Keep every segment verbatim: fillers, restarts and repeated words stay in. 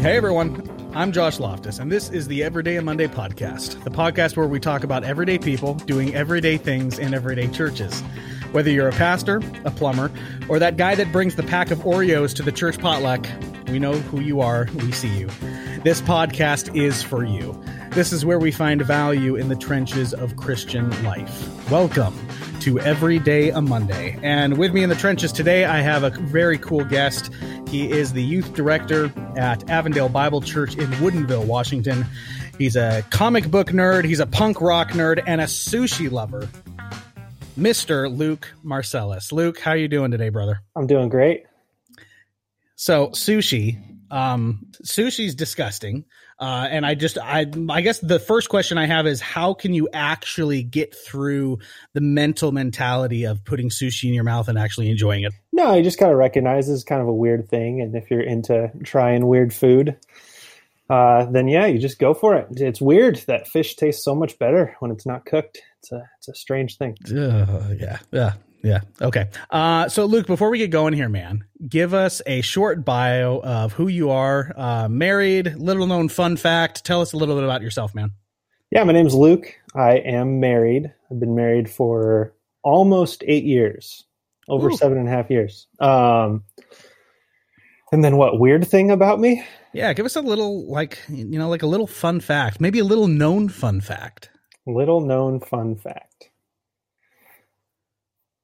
Hey everyone, I'm Josh Loftus, and this is the Everyday and Monday podcast, the podcast where we talk about everyday people doing everyday things in everyday churches. Whether you're a pastor, a plumber, or that guy that brings the pack of Oreos to the church potluck, we know who you are, we see you. This podcast is for you. This is where we find value in the trenches of Christian life. Welcome to Every Day a Monday. And with me in the trenches today, I have a very cool guest. He is the youth director at Avondale Bible Church in Woodinville, Washington. He's a comic book nerd, he's a punk rock nerd, and a sushi lover, Mister Luke Marcellus. Luke, how are you doing today, brother? I'm doing great. So, sushi. Um, sushi's disgusting. Uh, and I just, I, I guess the first question I have is, how can you actually get through the mental mentality of putting sushi in your mouth and actually enjoying it? No, you just kind of recognize it's kind of a weird thing. And if you're into trying weird food, uh, then yeah, you just go for it. It's weird that fish tastes so much better when it's not cooked. It's a, it's a strange thing. Uh, yeah. Yeah. Yeah. Okay. Uh, so Luke, before we get going here, man, give us a short bio of who you are, uh, married, little known fun fact. Tell us a little bit about yourself, man. Yeah, my name's Luke. I am married. I've been married for almost eight years, over Ooh. seven and a half years. Um, and then what weird thing about me? Yeah. Give us a little, like, you know, like a little fun fact, maybe a little known fun fact. Little known fun fact.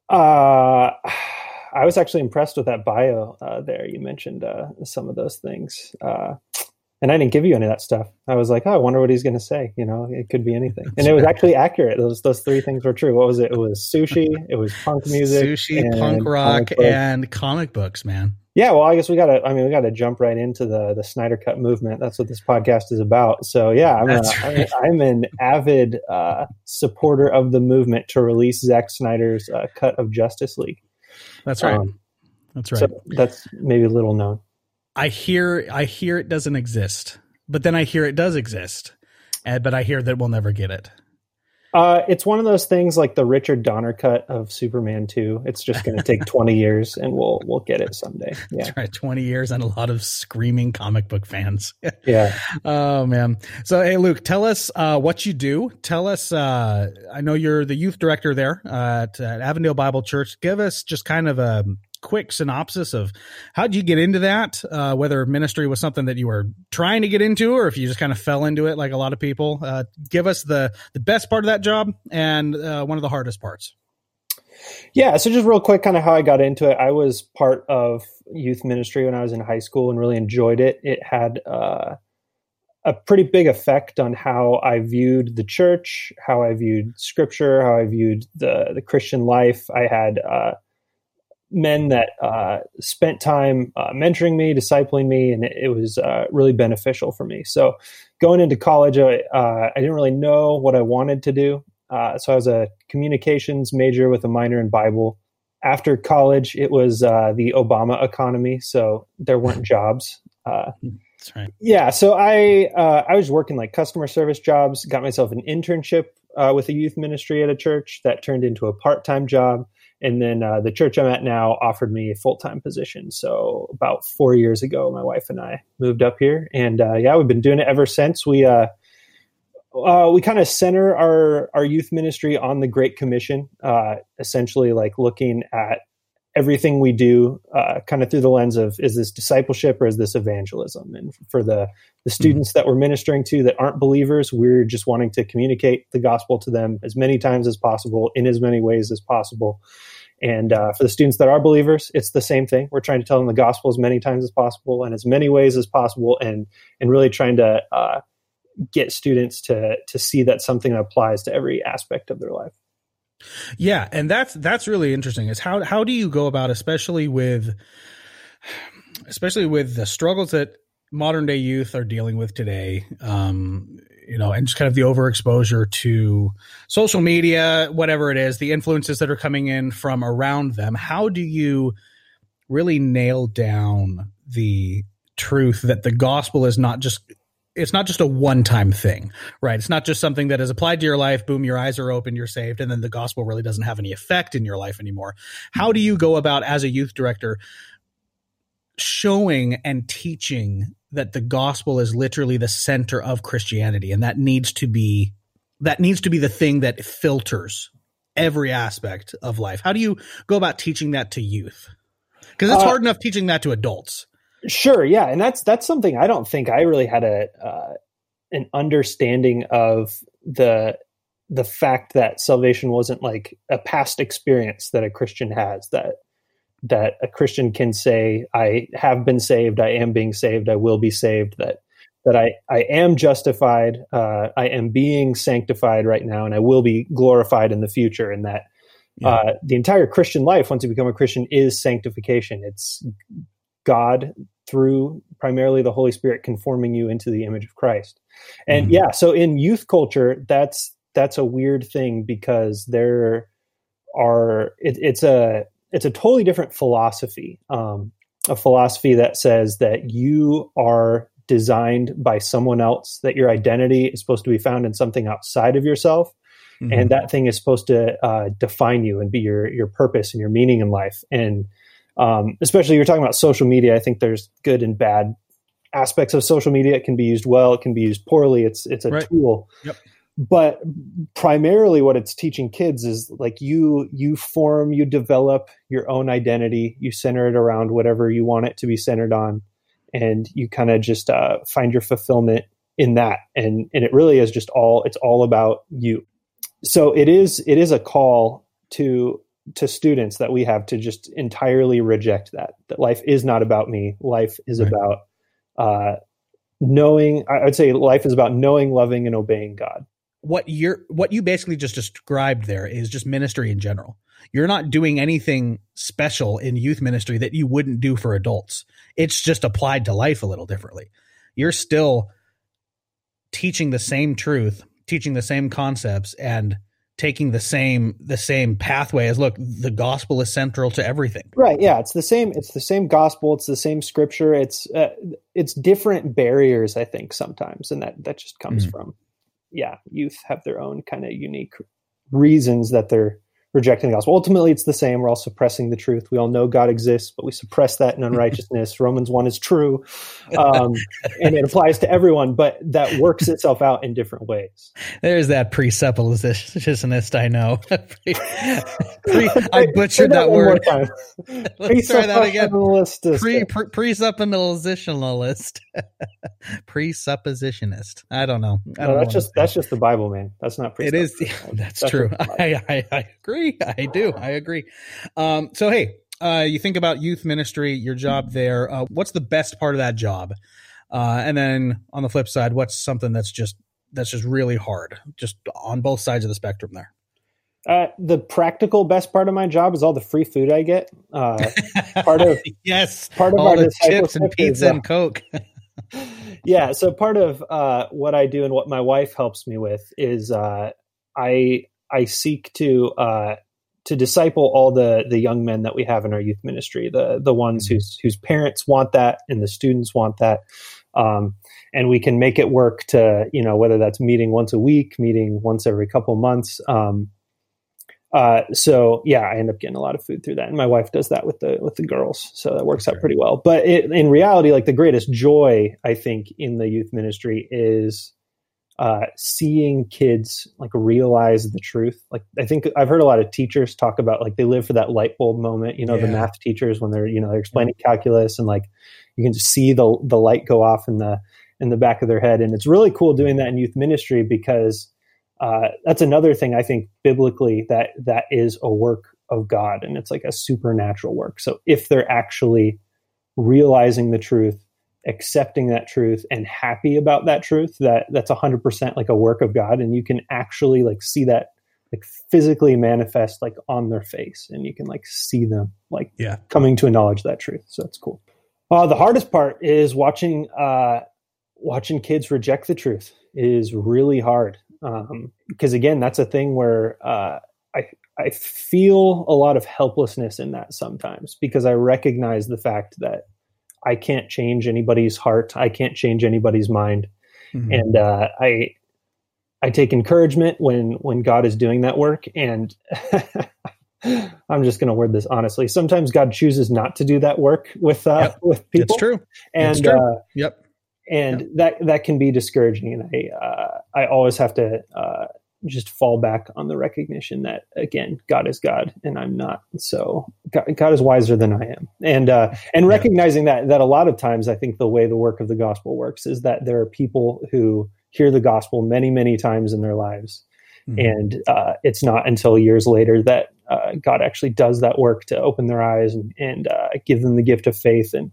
Uh, I was actually impressed with that bio uh, there. You mentioned uh, some of those things. Uh, and I didn't give you any of that stuff. I was like, oh, I wonder what he's going to say. You know, it could be anything. That's and it was fair. Actually accurate. Those those three things were true. What was it? It was sushi. It was punk music. Sushi, and punk rock, comic and comic books, man. Yeah, well, I guess we got to, I mean, we got to jump right into the, the Snyder Cut movement. That's what this podcast is about. So yeah, I'm, a, right. I'm, I'm an avid uh, supporter of the movement to release Zack Snyder's uh, cut of Justice League. That's right. Um, that's right. So that's maybe little known. I hear, I hear it doesn't exist, but then I hear it does exist, and, but I hear that we'll never get it. Uh, it's one of those things like the Richard Donner cut of Superman two. It's just going to take twenty years and we'll we'll get it someday. Yeah, that's right, twenty years and a lot of screaming comic book fans. Yeah. Oh, man. So, hey, Luke, tell us uh, what you do. Tell us, uh, I know you're the youth director there uh, at Avondale Bible Church. Give us just kind of a quick synopsis of how did you get into that, uh, whether ministry was something that you were trying to get into or if you just kind of fell into it like a lot of people. Uh, give us the, the best part of that job and uh, one of the hardest parts. Yeah, so just real quick, kind of how I got into it. I was part of youth ministry when I was in high school and really enjoyed it. It had uh, a pretty big effect on how I viewed the church, how I viewed scripture, how I viewed the, the Christian life. I had uh, men that uh, spent time uh, mentoring me, discipling me, and it, it was uh, really beneficial for me. So going into college, I, uh, I didn't really know what I wanted to do. Uh, so I was a communications major with a minor in Bible. After college, it was uh, the Obama economy, so there weren't jobs. Uh, That's right. Yeah, so I uh, I was working like customer service jobs, got myself an internship uh, with a youth ministry at a church that turned into a part-time job. And then uh, the church I'm at now offered me a full-time position. So about four years ago, my wife and I moved up here. And uh, yeah, we've been doing it ever since. We uh, uh, we kind of center our, our youth ministry on the Great Commission, uh, essentially like looking at everything we do uh, kind of through the lens of, is this discipleship or is this evangelism? And for the, the students mm-hmm. that we're ministering to that aren't believers, we're just wanting to communicate the gospel to them as many times as possible, in as many ways as possible. And uh, for the students that are believers, it's the same thing. We're trying to tell them the gospel as many times as possible and as many ways as possible, and and really trying to uh, get students to to see that something that applies to every aspect of their life. Yeah, and that's that's really interesting. Is how how do you go about, especially with especially with the struggles that modern day youth are dealing with today, um, you know, and just kind of the overexposure to social media, whatever it is, the influences that are coming in from around them. How do you really nail down the truth that the gospel is not just It's not just a one-time thing, right? It's not just something that is applied to your life. Boom, your eyes are open, you're saved, and then the gospel really doesn't have any effect in your life anymore. How do you go about, as a youth director, showing and teaching that the gospel is literally the center of Christianity, and that needs to be that needs to be the thing that filters every aspect of life. How do you go about teaching that to youth? Because it's uh, hard enough teaching that to adults. Sure, yeah, and that's that's something I don't think I really had a uh, an understanding of the the fact that salvation wasn't like a past experience that a Christian has, that that a Christian can say, I have been saved, I am being saved, I will be saved, that that I, I am justified, uh, I am being sanctified right now, and I will be glorified in the future, and that yeah. uh, the entire Christian life, once you become a Christian, is sanctification. It's God through primarily the Holy Spirit conforming you into the image of Christ. And mm-hmm. yeah, so in youth culture, that's that's a weird thing, because there are it, it's a it's a totally different philosophy, um, a philosophy that says that you are designed by someone else, that your identity is supposed to be found in something outside of yourself, mm-hmm. and that thing is supposed to uh, define you and be your your purpose and your meaning in life. And um, especially you're talking about social media, I think there's good and bad aspects of social media. It can be used well, it can be used poorly. It's it's a right. tool. Yep. But primarily what it's teaching kids is like you, you form, you develop your own identity. You center it around whatever you want it to be centered on. And you kind of just uh, find your fulfillment in that. And, and it really is just all, it's all about you. So it is, it is a call to, to students that we have to just entirely reject that, that life is not about me. Life is right. about uh, knowing, I would say life is about knowing, loving, and obeying God. What you're, what you basically just described there is just ministry in general. You're not doing anything special in youth ministry that you wouldn't do for adults. It's just applied to life a little differently. You're still teaching the same truth, teaching the same concepts, and taking the same the same pathway as, look, the gospel is central to everything. Right, yeah, it's the same it's the same gospel, it's the same scripture, it's uh, it's different barriers, I think, sometimes, and that that just comes mm-hmm. from yeah, youth have their own kind of unique reasons that they're rejecting the gospel. Ultimately, it's the same. We're all suppressing the truth. We all know God exists, but we suppress that in unrighteousness. Romans one is true, um, and it applies to everyone, but that works itself out in different ways. There's that presuppositionist I know. pre, pre, I butchered that, that word. Let's try that again. Pre, pre, presuppositionalist. presuppositionist. I don't know. I don't no, know that's just that's just the Bible, man. That's not presuppositionalist. It is. Yeah, that's, that's true. I, I, I agree. I do. I agree. Um, so, hey, uh, you think about youth ministry, your job there. Uh, what's the best part of that job? Uh, and then on the flip side, what's something that's just that's just really hard, just on both sides of the spectrum there? Uh, the practical best part of my job is all the free food I get. Uh, part of yes, part of all our the chips and pizza is, and Coke. yeah. So part of uh, what I do and what my wife helps me with is uh, I. I seek to uh, to disciple all the the young men that we have in our youth ministry, the the ones whose whose parents want that and the students want that, um, and we can make it work to, you know, whether that's meeting once a week, meeting once every couple months. Um, uh, so yeah, I end up getting a lot of food through that, and my wife does that with the with the girls, so that works out pretty well. But it, in reality, like the greatest joy I think in the youth ministry is. Uh, seeing kids like realize the truth. Like I think I've heard a lot of teachers talk about like they live for that light bulb moment, you know, yeah. the math teachers when they're, you know, they're explaining yeah. calculus, and like you can just see the the light go off in the in the back of their head. And it's really cool doing that in youth ministry, because uh, that's another thing I think biblically that that is a work of God, and it's like a supernatural work. So if they're actually realizing the truth, accepting that truth, and happy about that truth, that that's a hundred percent like a work of God. And you can actually like see that like physically manifest like on their face, and you can like see them like yeah. coming to a knowledge of that truth. So that's cool. Uh, the hardest part is watching, uh, watching kids reject the truth. It is really hard. Um, because again, that's a thing where, uh, I, I feel a lot of helplessness in that sometimes, because I recognize the fact that I can't change anybody's heart. I can't change anybody's mind. Mm-hmm. And uh, I I take encouragement when when God is doing that work. And I'm just going to word this honestly. Sometimes God chooses not to do that work with uh, yep. with people. It's true. And it's true. Uh, yep. And yep. that that can be discouraging, and I uh, I always have to uh, just fall back on the recognition that again, God is God, and I'm not. So God, God is wiser than I am, and uh, and recognizing yeah. that that a lot of times I think the way the work of the gospel works is that there are people who hear the gospel many many times in their lives, mm-hmm. and uh, it's not until years later that uh, God actually does that work to open their eyes and and uh, give them the gift of faith and.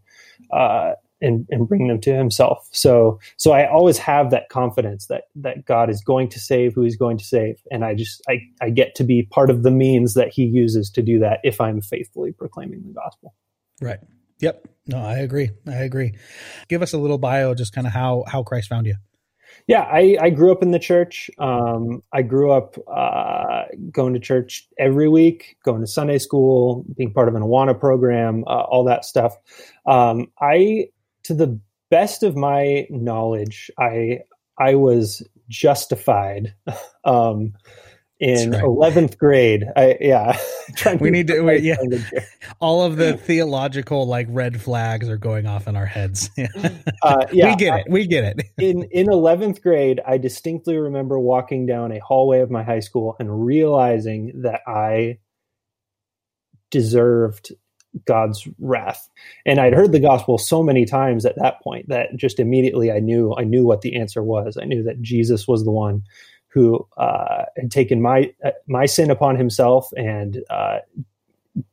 Uh, And, and bring them to himself. So, so I always have that confidence that, that God is going to save who he's going to save. And I just, I, I get to be part of the means that he uses to do that if I'm faithfully proclaiming the gospel. Right. Yep. No, I agree. I agree. Give us a little bio, just kind of how, how Christ found you. Yeah, I, I grew up in the church. Um, I grew up uh, going to church every week, going to Sunday school, being part of an AWANA program, uh, all that stuff. Um, I, To the best of my knowledge, I I was justified um, in right. eleventh grade. I, yeah, we need to. We, yeah, all of the theological like red flags are going off in our heads. uh, yeah, we get it. We get it. in in eleventh grade, I distinctly remember walking down a hallway of my high school and realizing that I deserved God's wrath. And I'd heard the gospel so many times at that point that just immediately I knew, I knew what the answer was. I knew that Jesus was the one who uh, had taken my, uh, my sin upon himself and uh,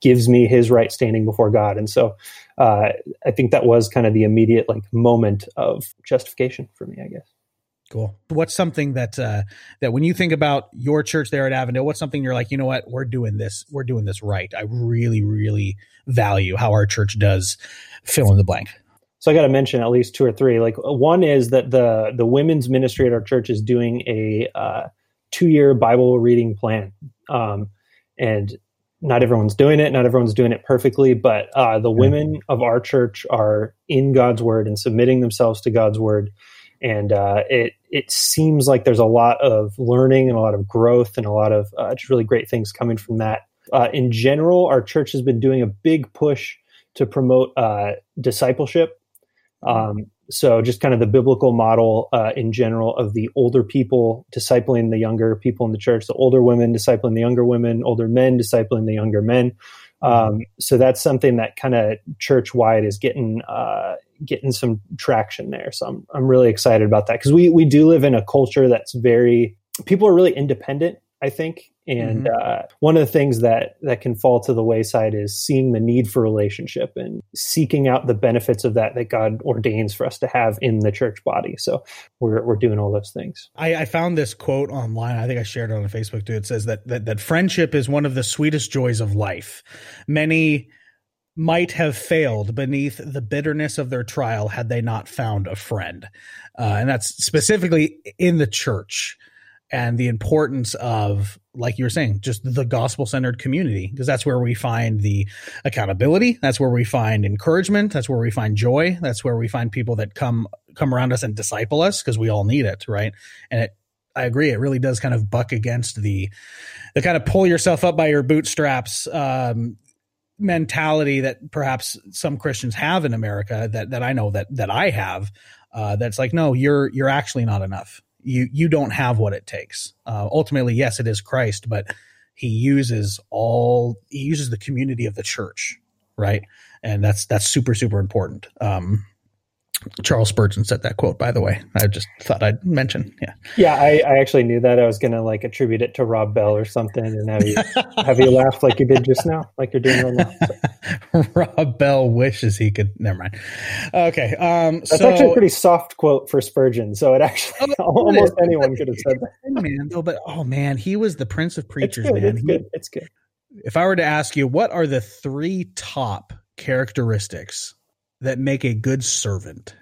gives me his right standing before God. And so uh, I think that was kind of the immediate like moment of justification for me, I guess. Cool. What's something that, uh, that when you think about your church there at Avondale, what's something you're like, you know what, we're doing this, we're doing this right. I really, really value how our church does fill in the blank. So I got to mention at least two or three. Like one is that the, the women's ministry at our church is doing a, uh, two year Bible reading plan. Um, and not everyone's doing it. Not everyone's doing it perfectly, but, uh, the women of our church are in God's word and submitting themselves to God's word. And uh, it it seems like there's a lot of learning and a lot of growth and a lot of uh, just really great things coming from that. Uh, in general, our church has been doing a big push to promote uh, discipleship. Um, so just kind of the biblical model uh, in general of the older people discipling the younger people in the church, the older women discipling the younger women, older men discipling the younger men. Um, so that's something that kind of church-wide is getting uh, getting some traction there. So I'm I'm really excited about that because we we do live in a culture that's very people are really independent, I think. And mm-hmm. uh, one of the things that that can fall to the wayside is seeing the need for relationship and seeking out the benefits of that that God ordains for us to have in the church body. So we're we're doing all those things. I, I found this quote online. I think I shared it on Facebook too. It says that that that friendship is one of the sweetest joys of life. Many might have failed beneath the bitterness of their trial had they not found a friend, uh, and that's specifically in the church. And the importance of, like you were saying, just the gospel-centered community, because that's where we find the accountability. That's where we find encouragement. That's where we find joy. That's where we find people that come come around us and disciple us, because we all need it, right? And it, I agree, it really does kind of buck against the the kind of pull yourself up by your bootstraps um, mentality that perhaps some Christians have in America. That that I know that that I have. Uh, that's like, no, you're you're actually not enough. You you don't have what it takes. Uh, ultimately, yes, it is Christ, but he uses all he uses the community of the church, right? And that's that's super super important. Um, Charles Spurgeon said that quote, by the way. I just thought I'd mention. Yeah, yeah. I, I actually knew that. I was going to like attribute it to Rob Bell or something, and have you have you laughed like you did just now, like you're doing right now. So. Rob Bell wishes he could. Never mind. Okay, um, that's so, actually a pretty soft quote for Spurgeon. So it actually oh, almost it anyone could have said that. Man, though, but oh man, he was the Prince of Preachers. It's good, man, it's good. It's good. If I were to ask you, what are the three top characteristics that make a good servant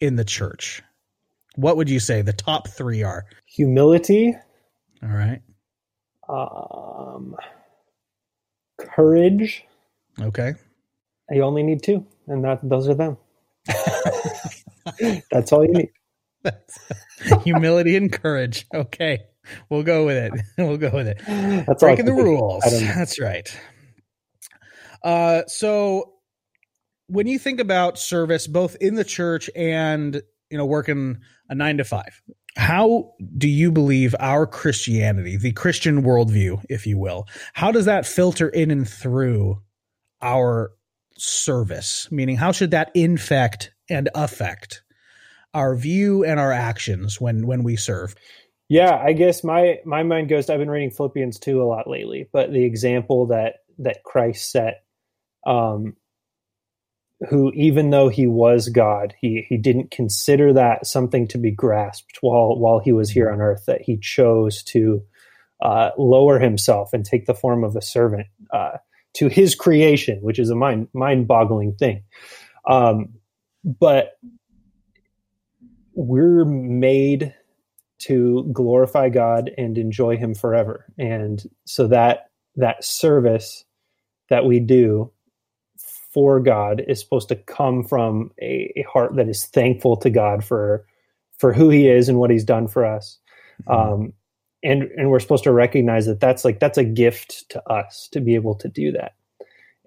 in the church, what would you say the top three are? Humility. All right. Um, courage. Okay. You only need two, and that those are them. That's all you need. Humility and courage. Okay. We'll go with it. We'll go with it. That's Breaking awesome. the rules. That's right. Uh, so when you think about service, both in the church and, you know, working a nine to five, how do you believe our Christianity, the Christian worldview, if you will, how does that filter in and through our service? Meaning, how should that infect and affect our view and our actions when, when we serve? Yeah, I guess my, my mind goes to, I've been reading Philippians two a lot lately, but the example that, that Christ set, um, who, even though he was God, he, he didn't consider that something to be grasped while, while he was here on earth, that he chose to uh, lower himself and take the form of a servant uh, to his creation, which is a mind, mind-boggling thing. Um, but we're made to glorify God and enjoy him forever. And so that that service that we do for God is supposed to come from a, a heart that is thankful to God for for who he is and what he's done for us. Mm-hmm. Um, and and we're supposed to recognize that that's like that's a gift to us to be able to do that,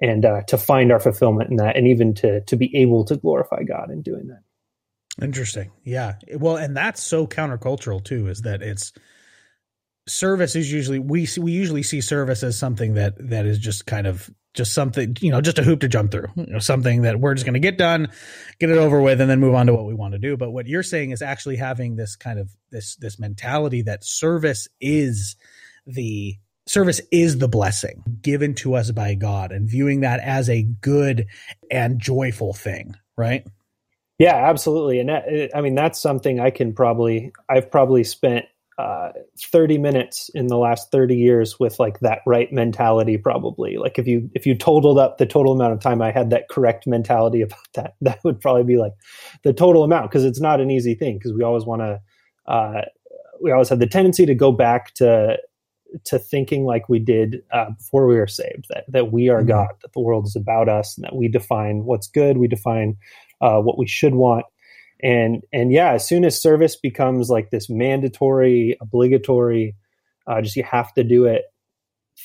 and uh, to find our fulfillment in that, and even to to be able to glorify God in doing that. Interesting. Yeah. Well, and that's so countercultural too, is that it's service is usually, we see, we usually see service as something that, that is just kind of just something, you know, just a hoop to jump through, you know, something that we're just going to get done, get it over with, and then move on to what we want to do. But what you're saying is actually having this kind of this, this mentality that service is the Service is the blessing given to us by God, and viewing that as a good and joyful thing, right? Yeah, absolutely. And that, I mean, that's something I can probably, I've probably spent uh, thirty minutes in the last thirty years with like that right mentality, probably. Like if you, if you totaled up the total amount of time I had that correct mentality about that, that would probably be like the total amount. 'Cause it's not an easy thing. 'Cause we always want to, uh, we always have the tendency to go back to, to thinking like we did uh, before we were saved, that, that we are mm-hmm. God, that the world is about us, and that we define what's good. We define Uh, what we should want. And and yeah, as soon as service becomes like this mandatory, obligatory, uh, just you have to do it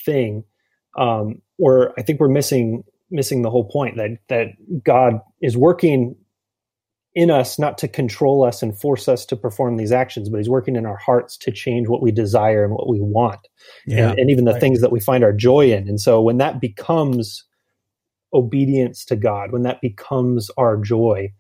thing, um, or I think we're missing missing the whole point that that God is working in us not to control us and force us to perform these actions, but he's working in our hearts to change what we desire and what we want, yeah, and, and even the right. things that we find our joy in. And so when that becomes obedience to God, when that becomes our joy,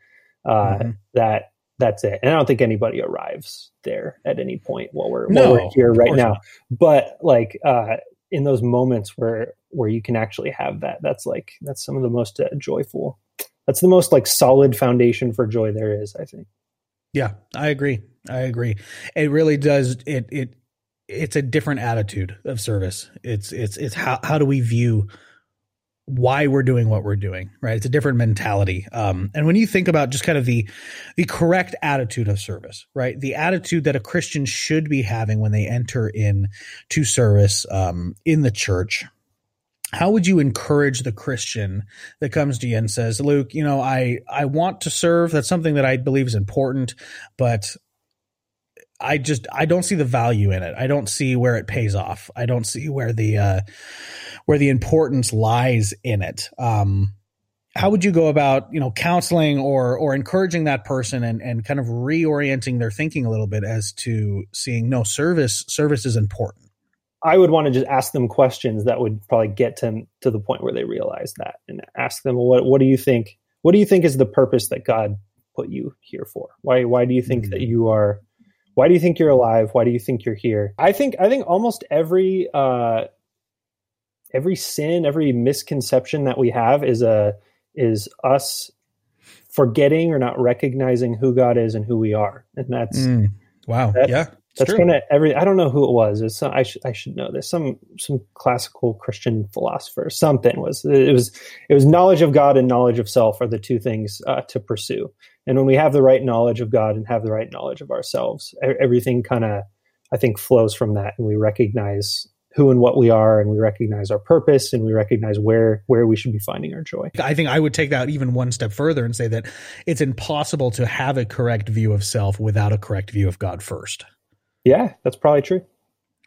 uh, mm-hmm. that that's it. And I don't think anybody arrives there at any point while we're, no, while we're here right now. Not. But like uh, in those moments where where you can actually have that, that's like that's some of the most uh, joyful. That's the most like solid foundation for joy there is, I think. Yeah, I agree. I agree. It really does. It it it's a different attitude of service. It's it's it's how how do we view why we're doing what we're doing, right? It's a different mentality. Um, and when you think about just kind of the the correct attitude of service, right? The attitude that a Christian should be having when they enter in to service um, in the church, how would you encourage the Christian that comes to you and says, Luke, you know, I, I want to serve. That's something that I believe is important, but I just, I don't see the value in it. I don't see where it pays off. I don't see where the, uh, where the importance lies in it. Um, how would you go about, you know, counseling or, or encouraging that person and, and kind of reorienting their thinking a little bit as to seeing, no, service, service is important? I would want to just ask them questions that would probably get them to the point where they realize that, and ask them, what, what do you think, what do you think is the purpose that God put you here for? Why, why do you think mm-hmm. that you are, Why do you think you're alive? Why do you think you're here? I think I think almost every uh, every sin, every misconception that we have is a is us forgetting or not recognizing who God is and who we are, and that's mm. wow, that, yeah, that's kind of every. I don't know who it was. It's some, I should I should know this. Some some classical Christian philosopher. Something was it was it was knowledge of God and knowledge of self are the two things uh, to pursue. And when we have the right knowledge of God and have the right knowledge of ourselves, everything kind of, I think, flows from that. And we recognize who and what we are, and we recognize our purpose, and we recognize where where we should be finding our joy. I think I would take that even one step further and say that it's impossible to have a correct view of self without a correct view of God first. Yeah, that's probably true.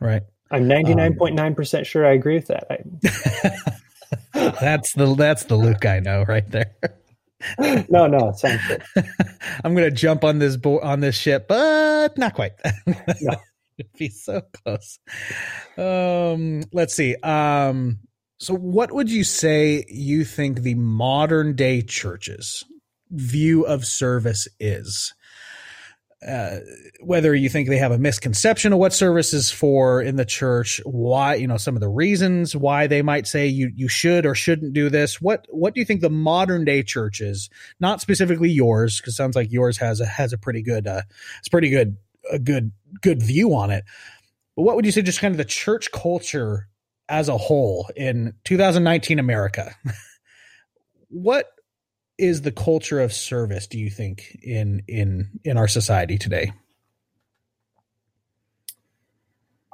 Right. I'm ninety-nine point nine percent um, sure I agree with that. I, that's the that's the Luke I know right there. no, no, it sounds good. I'm going to jump on this bo- on this ship, but not quite. No. It'd be so close. Um, let's see. Um, so what would you say you think the modern day church's view of service is? Uh, whether you think they have a misconception of what service is for in the church, why, you know, some of the reasons why they might say you you should or shouldn't do this. What what do you think the modern day church is? Not specifically yours, because it sounds like yours has a has a pretty good uh, it's pretty good a good good view on it. But what would you say just kind of the church culture as a whole in two thousand nineteen America? What is the culture of service, do you think, in in in our society today?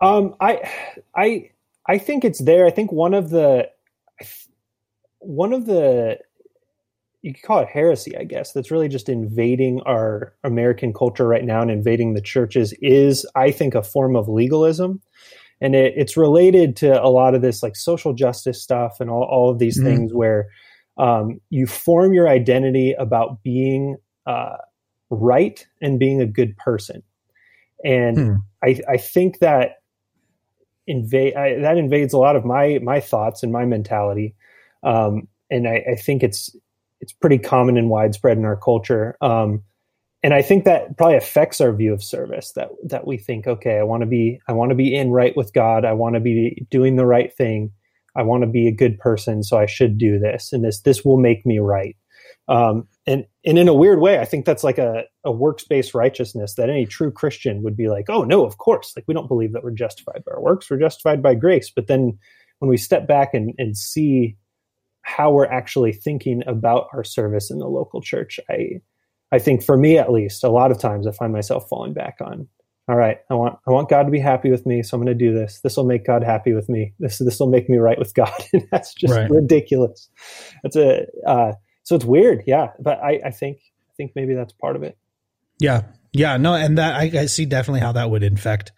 Um, I I I think it's there. I think one of the one of the you could call it heresy, I guess, that's really just invading our American culture right now and invading the churches is, I think, a form of legalism. And it, it's related to a lot of this like social justice stuff and all, all of these mm-hmm. things where Um, you form your identity about being uh, right and being a good person, and hmm. I, I think that invade I, that invades a lot of my my thoughts and my mentality, um, and I, I think it's it's pretty common and widespread in our culture, um, and I think that probably affects our view of service. That that we think, okay, I want to be I want to be in right with God. I want to be doing the right thing. I want to be a good person, so I should do this, and this this will make me right. Um, and and in a weird way, I think that's like a, a works-based righteousness that any true Christian would be like, oh, no, of course. Like, we don't believe that we're justified by our works. We're justified by grace. But then when we step back and, and see how we're actually thinking about our service in the local church, I I think for me at least, a lot of times I find myself falling back on, all right, I want I want God to be happy with me, so I'm going to do this. This will make God happy with me. This this will make me right with God, and that's just right. ridiculous. That's a uh, so it's weird, yeah. But I, I think I think maybe that's part of it. Yeah, yeah, no, and that I, I see definitely how that would infect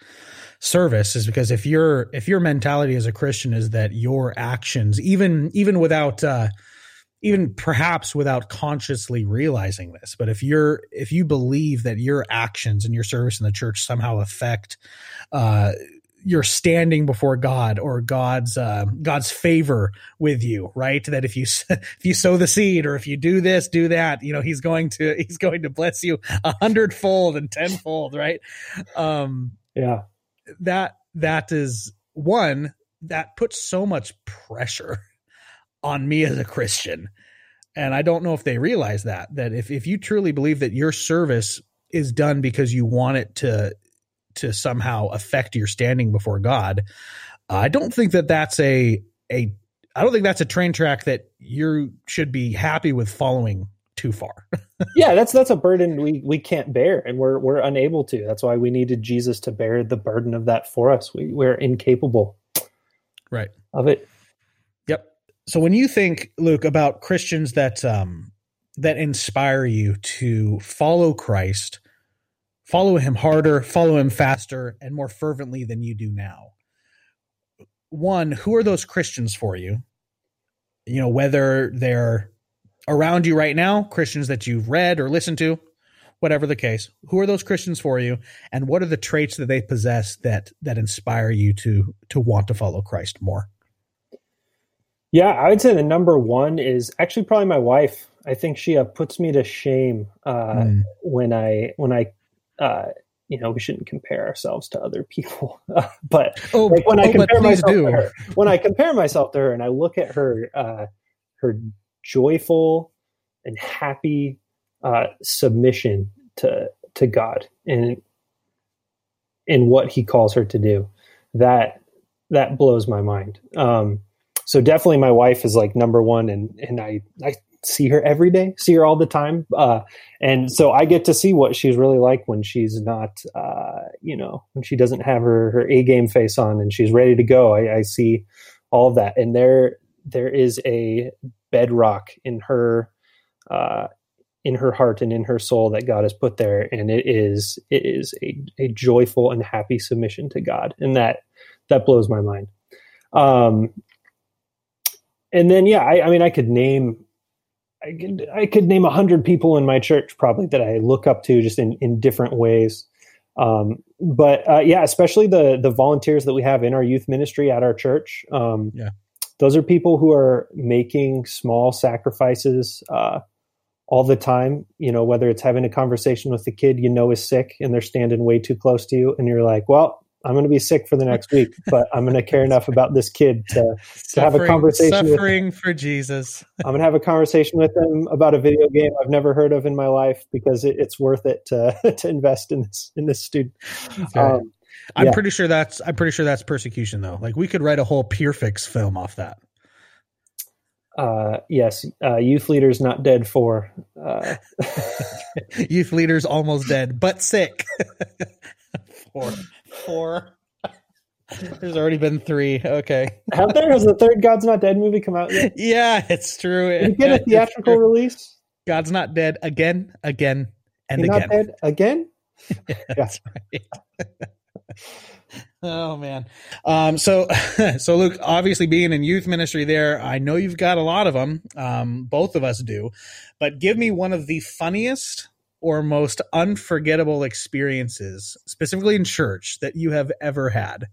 service is because if your if your mentality as a Christian is that your actions, even even without uh, even perhaps without consciously realizing this, but if you're, if you believe that your actions and your service in the church somehow affect uh, your standing before God or God's, uh, God's favor with you, right? That if you, if you sow the seed or if you do this, do that, you know, he's going to, he's going to bless you a hundredfold and tenfold, right? Um, yeah. That, that is one that puts so much pressure on me as a Christian. And I don't know if they realize that, that if, if you truly believe that your service is done because you want it to, to somehow affect your standing before God, uh, I don't think that that's a, a, I don't think that's a train track that you should be happy with following too far. Yeah, that's, that's a burden we, we can't bear and we're, we're unable to. That's why we needed Jesus to bear the burden of that for us. We, we're incapable right. of it. So when you think, Luke, about Christians that um, that inspire you to follow Christ, follow him harder, follow him faster, and more fervently than you do now, one, who are those Christians for you? You know, whether they're around you right now, Christians that you've read or listened to, whatever the case, who are those Christians for you, and what are the traits that they possess that that inspire you to to want to follow Christ more? Yeah, I would say the number one is actually probably my wife. I think she uh, puts me to shame uh, mm. when I when I uh, you know, we shouldn't compare ourselves to other people, uh, but oh, like when oh, I compare myself do. to her, when I compare myself to her and I look at her uh, her joyful and happy uh, submission to to God and in what He calls her to do, that that blows my mind. Um, So definitely my wife is like number one, and, and I, I see her every day, see her all the time. Uh, and so I get to see what she's really like when she's not, uh, you know, when she doesn't have her, her A-game face on and she's ready to go. I, I see all of that. And there, there is a bedrock in her, uh, in her heart and in her soul that God has put there. And it is, it is a, a joyful and happy submission to God. And that, that blows my mind. Um, and then, yeah, I, I mean, I could name, I could, I could name a hundred people in my church probably that I look up to just in, in different ways. Um, but, uh, yeah, especially the, the volunteers that we have in our youth ministry at our church. Um, yeah. Those are people who are making small sacrifices, uh, all the time, you know, whether it's having a conversation with the kid, you know, is sick and they're standing way too close to you. And you're like, well, I'm going to be sick for the next week, but I'm going to care enough about this kid to, to have a conversation. Suffering with for Jesus. I'm going to have a conversation with them about a video game I've never heard of in my life because it, it's worth it to, to invest in this, in this student. Okay. Um, I'm yeah. pretty sure that's, I'm pretty sure that's persecution though. Like we could write a whole Pure Fix film off that. Uh, yes. Uh, youth leaders, not dead for, uh, youth leaders, almost dead, but sick. Four. Four. There's already been three. Okay. Out there has the third God's Not Dead movie come out yet? Yeah, it's true. Did you get a theatrical release? God's Not Dead again, again, and You're again. Not dead again? Yeah, that's right. Oh man. Um, so, so Luke, obviously being in youth ministry there, I know you've got a lot of them. Um, both of us do, but give me one of the funniest or most unforgettable experiences, specifically in church, that you have ever had?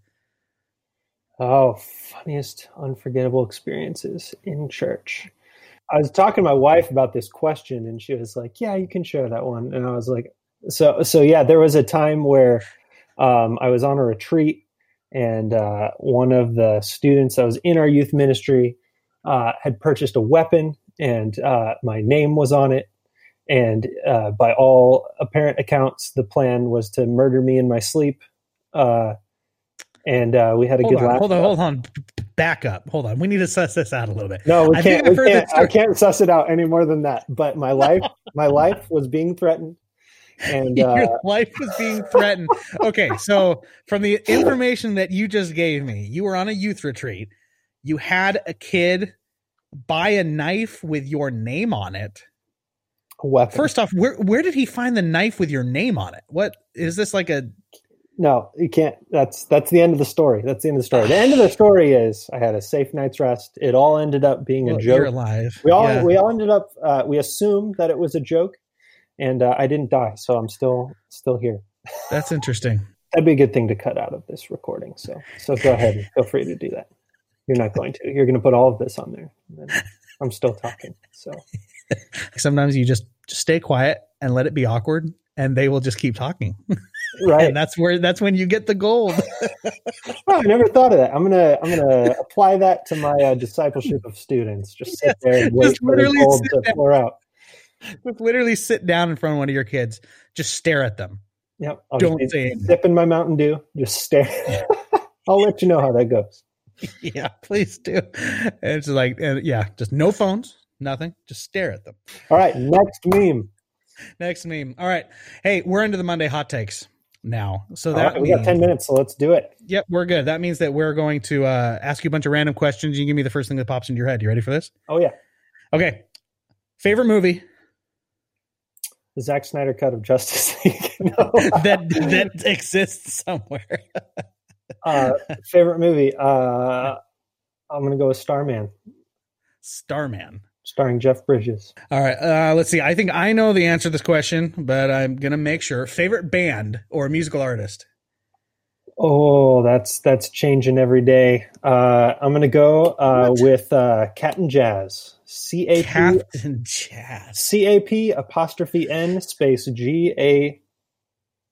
Oh, funniest, unforgettable experiences in church. I was talking to my wife about this question, and she was like, yeah, you can share that one. And I was like, so, so yeah, there was a time where um, I was on a retreat, and uh, one of the students that was in our youth ministry uh, had purchased a weapon, and uh, my name was on it. And uh, by all apparent accounts, the plan was to murder me in my sleep. Uh, and uh, we had a hold good on, laugh. Hold on, hold on. Back up. Hold on. We need to suss this out a little bit. No, we I can't. We can't I can't suss it out any more than that. But my life, my life was being threatened. And uh, your life was being threatened. Okay. So from the information that you just gave me, you were on a youth retreat. You had a kid buy a knife with your name on it. Weapon. First off, where where did he find the knife with your name on it? What is this like a? No, you can't. That's that's the end of the story. That's the end of the story. The end of the story is I had a safe night's rest. It all ended up being well, a joke. You're alive. We all yeah. we all ended up. Uh, we assumed that it was a joke, and uh, I didn't die, so I'm still still here. That's interesting. That'd be a good thing to cut out of this recording. So so go ahead and feel free to do that. You're not going to. You're going to put all of this on there. And then I'm still talking. So. Sometimes you just, just stay quiet and let it be awkward and they will just keep talking. Right. And that's where, that's when you get the gold. Oh, I never thought of that. I'm going to, I'm going to apply that to my uh, discipleship of students. Just sit there and wait just for the gold to pour out. Just literally sit down in front of one of your kids. Just stare at them. Yep. I'll Don't just, say anything. Dip in my Mountain Dew. Just stare. I'll let you know how that goes. Yeah, please do. And it's like, and yeah, just no phones. Nothing. Just stare at them. All right. Next meme. Next meme. All right. Hey, we're into the Monday hot takes now. So that right, we means, got ten minutes, so let's do it. Yep, we're good. That means that we're going to uh, ask you a bunch of random questions. You can give me the first thing that pops into your head. You ready for this? Oh yeah. Okay. Favorite movie? The Zack Snyder cut of Justice League. No. that that exists somewhere. uh, favorite movie? Uh, I'm gonna go with Starman. Starman. Starring Jeff Bridges. All right. Uh, let's see. I think I know the answer to this question, but I'm going to make sure. Favorite band or musical artist? Oh, that's that's changing every day. Uh, I'm going to go uh, with uh, Captain Jazz. C A P Captain Jazz. C A P apostrophe N space G A.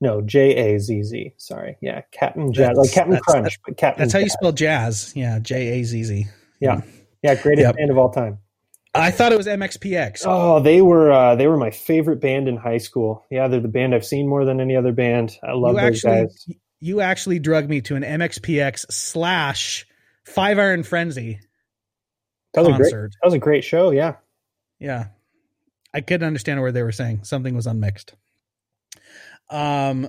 No, J A Z Z. Sorry. Yeah, Captain Jazz. That's, like Captain Crunch, but Captain That's how Jazz. You spell jazz. Yeah, J A Z Z. Yeah. Yeah, greatest yep. band of all time. I thought it was M X P X. Oh, they were uh, they were my favorite band in high school. Yeah, they're the band I've seen more than any other band. I love you those actually, guys. You actually drug me to an M X P X slash Five Iron Frenzy that was concert. A great, that was a great show, yeah. Yeah. I couldn't understand what they were saying. Something was unmixed. Um,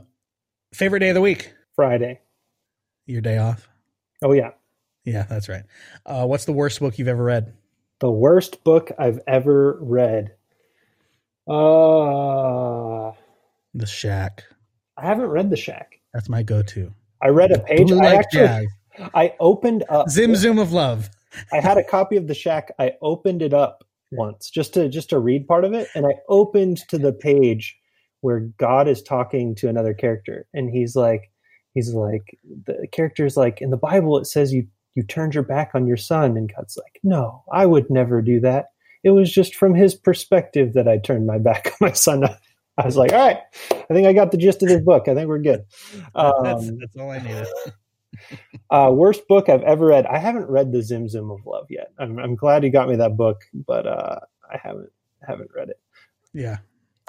favorite day of the week? Friday. Your day off? Oh, yeah. Yeah, that's right. Uh, what's the worst book you've ever read? The worst book I've ever read. Uh, The Shack. I haven't read The Shack. That's my go-to. I read a page. I actually, I opened up Zimzum of Love. I had a copy of The Shack. I opened it up once just to just to read part of it, and I opened to the page where God is talking to another character, and he's like, he's like, the character's like, in the Bible it says you you turned your back on your son, and God's like, no, I would never do that. It was just from his perspective that I turned my back on my son. I was like, all right, I think I got the gist of this book. I think we're good. Um, that's, that's all I needed. uh, worst book I've ever read. I haven't read The Zimzum of Love yet. I'm, I'm glad you got me that book, but uh, I haven't haven't read it. Yeah.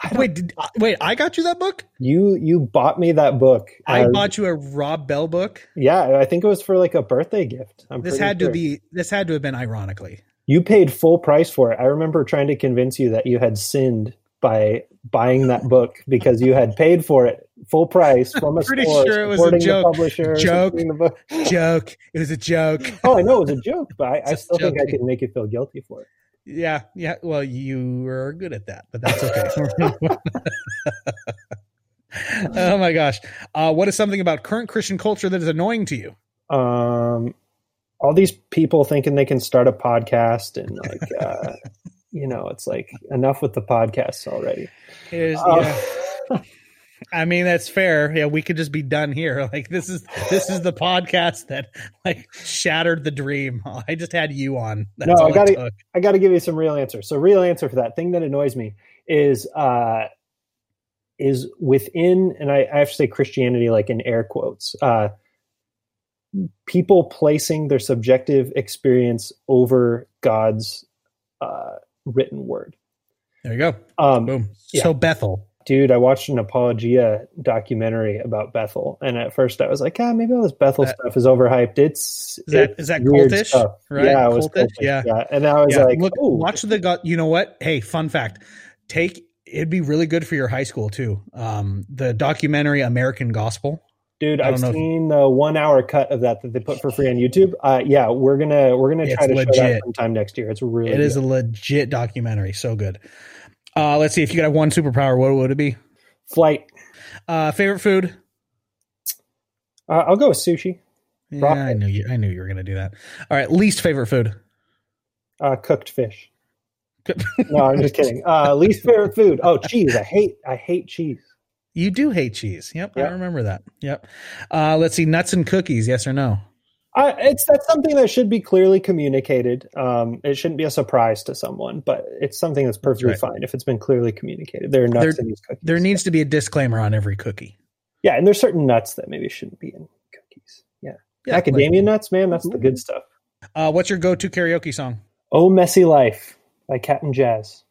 I wait, did, wait! I got you that book. You you bought me that book. I uh, bought you a Rob Bell book. Yeah, I think it was for like a birthday gift. I'm this had sure. to be. This had to have been ironically. You paid full price for it. I remember trying to convince you that you had sinned by buying that book because you had paid for it full price from a store. Pretty sure it was a joke. Joke. Joke. It was a joke. Oh, I know it was a joke, but I, I still joking. think I can make you feel guilty for it. Yeah, yeah. Well, you were good at that, but that's okay. Oh my gosh. Uh, what is something about current Christian culture that is annoying to you? Um, all these people thinking they can start a podcast and like, uh, you know, it's like enough with the podcasts already. Is, uh, yeah. I mean, that's fair. Yeah, we could just be done here. Like this is this is the podcast that like shattered the dream. I just had you on. That's no, I gotta I gotta give you some real answer. So real answer for that thing that annoys me is uh, is within, and I, I have to say Christianity like in air quotes, uh, people placing their subjective experience over God's uh, written word. There you go. Um, Boom. Yeah. So Bethel. Dude, I watched an Apologia documentary about Bethel, and at first I was like, ah, maybe all this Bethel that, stuff is overhyped. It's is that, it's is that cultish, stuff. right? Yeah, it cultish, was cultish. Yeah. yeah. And I was yeah. like, look, oh. watch the God. You know what? Hey, fun fact: take it'd be really good for your high school too. Um, the documentary American Gospel. Dude, I've seen if, the one-hour cut of that that they put for free on YouTube. Uh, yeah, we're gonna we're gonna try to legit. show that sometime next year. It's really it good. is a legit documentary. So good. Uh, let's see. If you could have one superpower, what would it be? Flight. Uh, favorite food? Uh, I'll go with sushi. Yeah, I knew you. I knew you were going to do that. All right. Least favorite food? Uh, cooked fish. No, I'm just kidding. Uh, least favorite food? Oh, cheese. I hate. I hate cheese. You do hate cheese. Yep. yep. I remember that. Yep. Uh, let's see. Nuts and cookies. Yes or no? I, it's that's something that should be clearly communicated. Um, it shouldn't be a surprise to someone, but it's something that's perfectly that's right. fine if it's been clearly communicated. There are nuts there, in these cookies. There needs to be a disclaimer on every cookie. Yeah, and there's certain nuts that maybe shouldn't be in cookies. Yeah, yeah Academia like, nuts, man, that's mm-hmm. the good stuff. Uh, what's your go-to karaoke song? "Oh Messy Life" by Captain Jazz.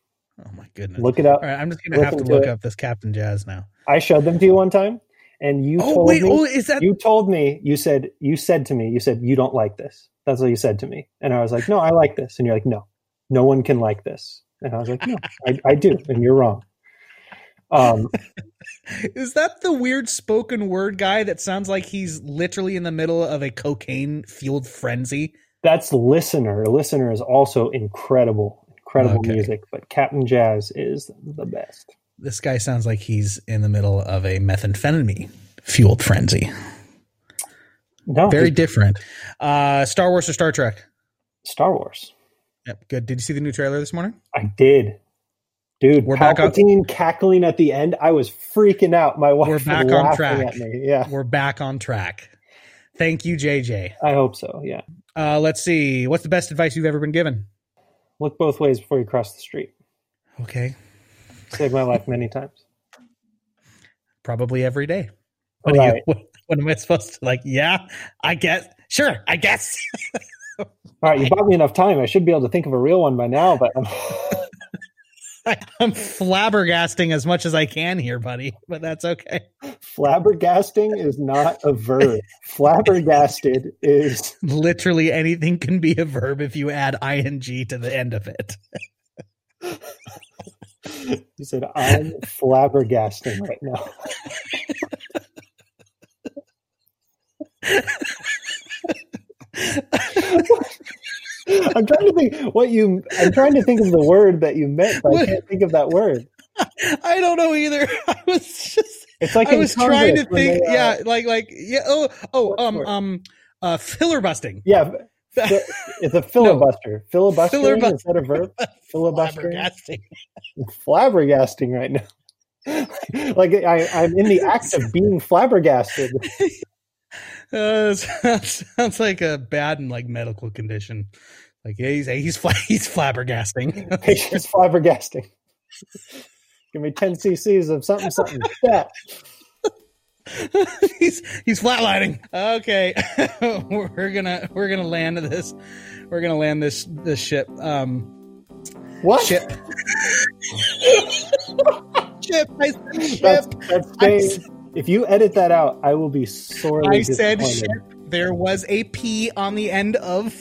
Oh my goodness! Look it up. All right, I'm just gonna have to look up this Captain Jazz now. I showed them to you one time. And you oh, told wait, me, oh, is that... you told me, you said, you said to me, you said, you don't like this. That's what you said to me. And I was like, no, I like this. And you're like, no, no one can like this. And I was like, no, I, I do. And you're wrong. Um, is that the weird spoken word guy that sounds like he's literally in the middle of a cocaine fueled frenzy? That's Listener. Listener is also incredible, incredible okay. music, but Captain Jazz is the best. This guy sounds like he's in the middle of a methamphetamine-fueled frenzy. No, Very different. Uh, Star Wars or Star Trek? Star Wars. Yep, good. Did you see the new trailer this morning? I did. Dude, we're Palpatine back on, cackling at the end. I was freaking out. My wife was laughing on track. at me. Yeah. We're back on track. Thank you, J J. I hope so, yeah. Uh, let's see. What's the best advice you've ever been given? Look both ways before you cross the street. Okay. Saved my life many times. Probably every day. What, right. you, what, what am I supposed to like? Yeah, I guess. Sure, I guess. All right, you bought me enough time. I should be able to think of a real one by now, but I'm, I'm flabbergasting as much as I can here, buddy, but that's okay. Flabbergasting is not a verb. Flabbergasted is... Literally anything can be a verb if you add ing to the end of it. You said, I'm flabbergasting right now. I'm trying to think what you, I'm trying to think of the word that you meant, but I can't think of that word. I don't know either. I was just, it's like I was trying to think, they, uh, yeah, like, like, yeah, oh, oh, um, um, Uh, filler-busting. Yeah, it's a filibuster. No. Filibustering, filibuster. Is that a verb? Filibustering. Flabbergasting. Flabbergasting right now. Like, I, I'm in the act of being flabbergasted. Uh, sounds, sounds like a bad and like medical condition. Like yeah, he's he's he's flabbergasting. He's flabbergasting. Give me ten cc's of something something. Yeah. he's he's flatlining. Okay, we're gonna we're gonna land this. We're gonna land this this ship. Um, what ship? Ship. I said ship. That's, that's If you edit that out, I will be sorely I disappointed. Said ship. There was a P on the end of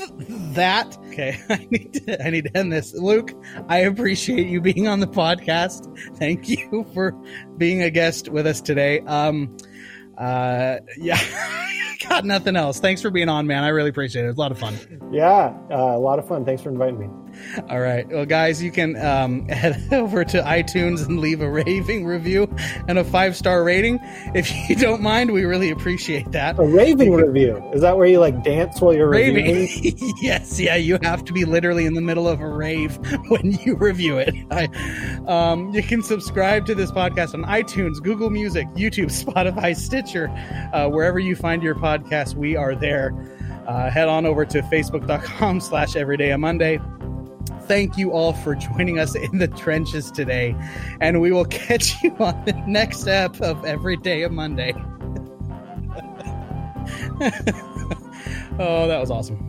that. Okay, I need to, I need to end this. Luke, I appreciate you being on the podcast. Thank you for being a guest with us today. Um, uh, yeah, got nothing else. Thanks for being on, man. I really appreciate it. It was a lot of fun. Yeah, uh, a lot of fun. Thanks for inviting me. All right. Well, guys, you can um, head over to iTunes and leave a raving review and a five-star rating. If you don't mind, we really appreciate that. A raving review? Is that where you, like, dance while you're raving? Reviewing? Yes. Yeah, you have to be literally in the middle of a rave when you review it. I, um, you can subscribe to this podcast on iTunes, Google Music, YouTube, Spotify, Stitcher. Uh, wherever you find your podcast, we are there. Uh, head on over to facebook.com slash everydayamonday. Thank you all for joining us in the trenches today, and we will catch you on the next step of Every Day a Monday. Oh, that was awesome.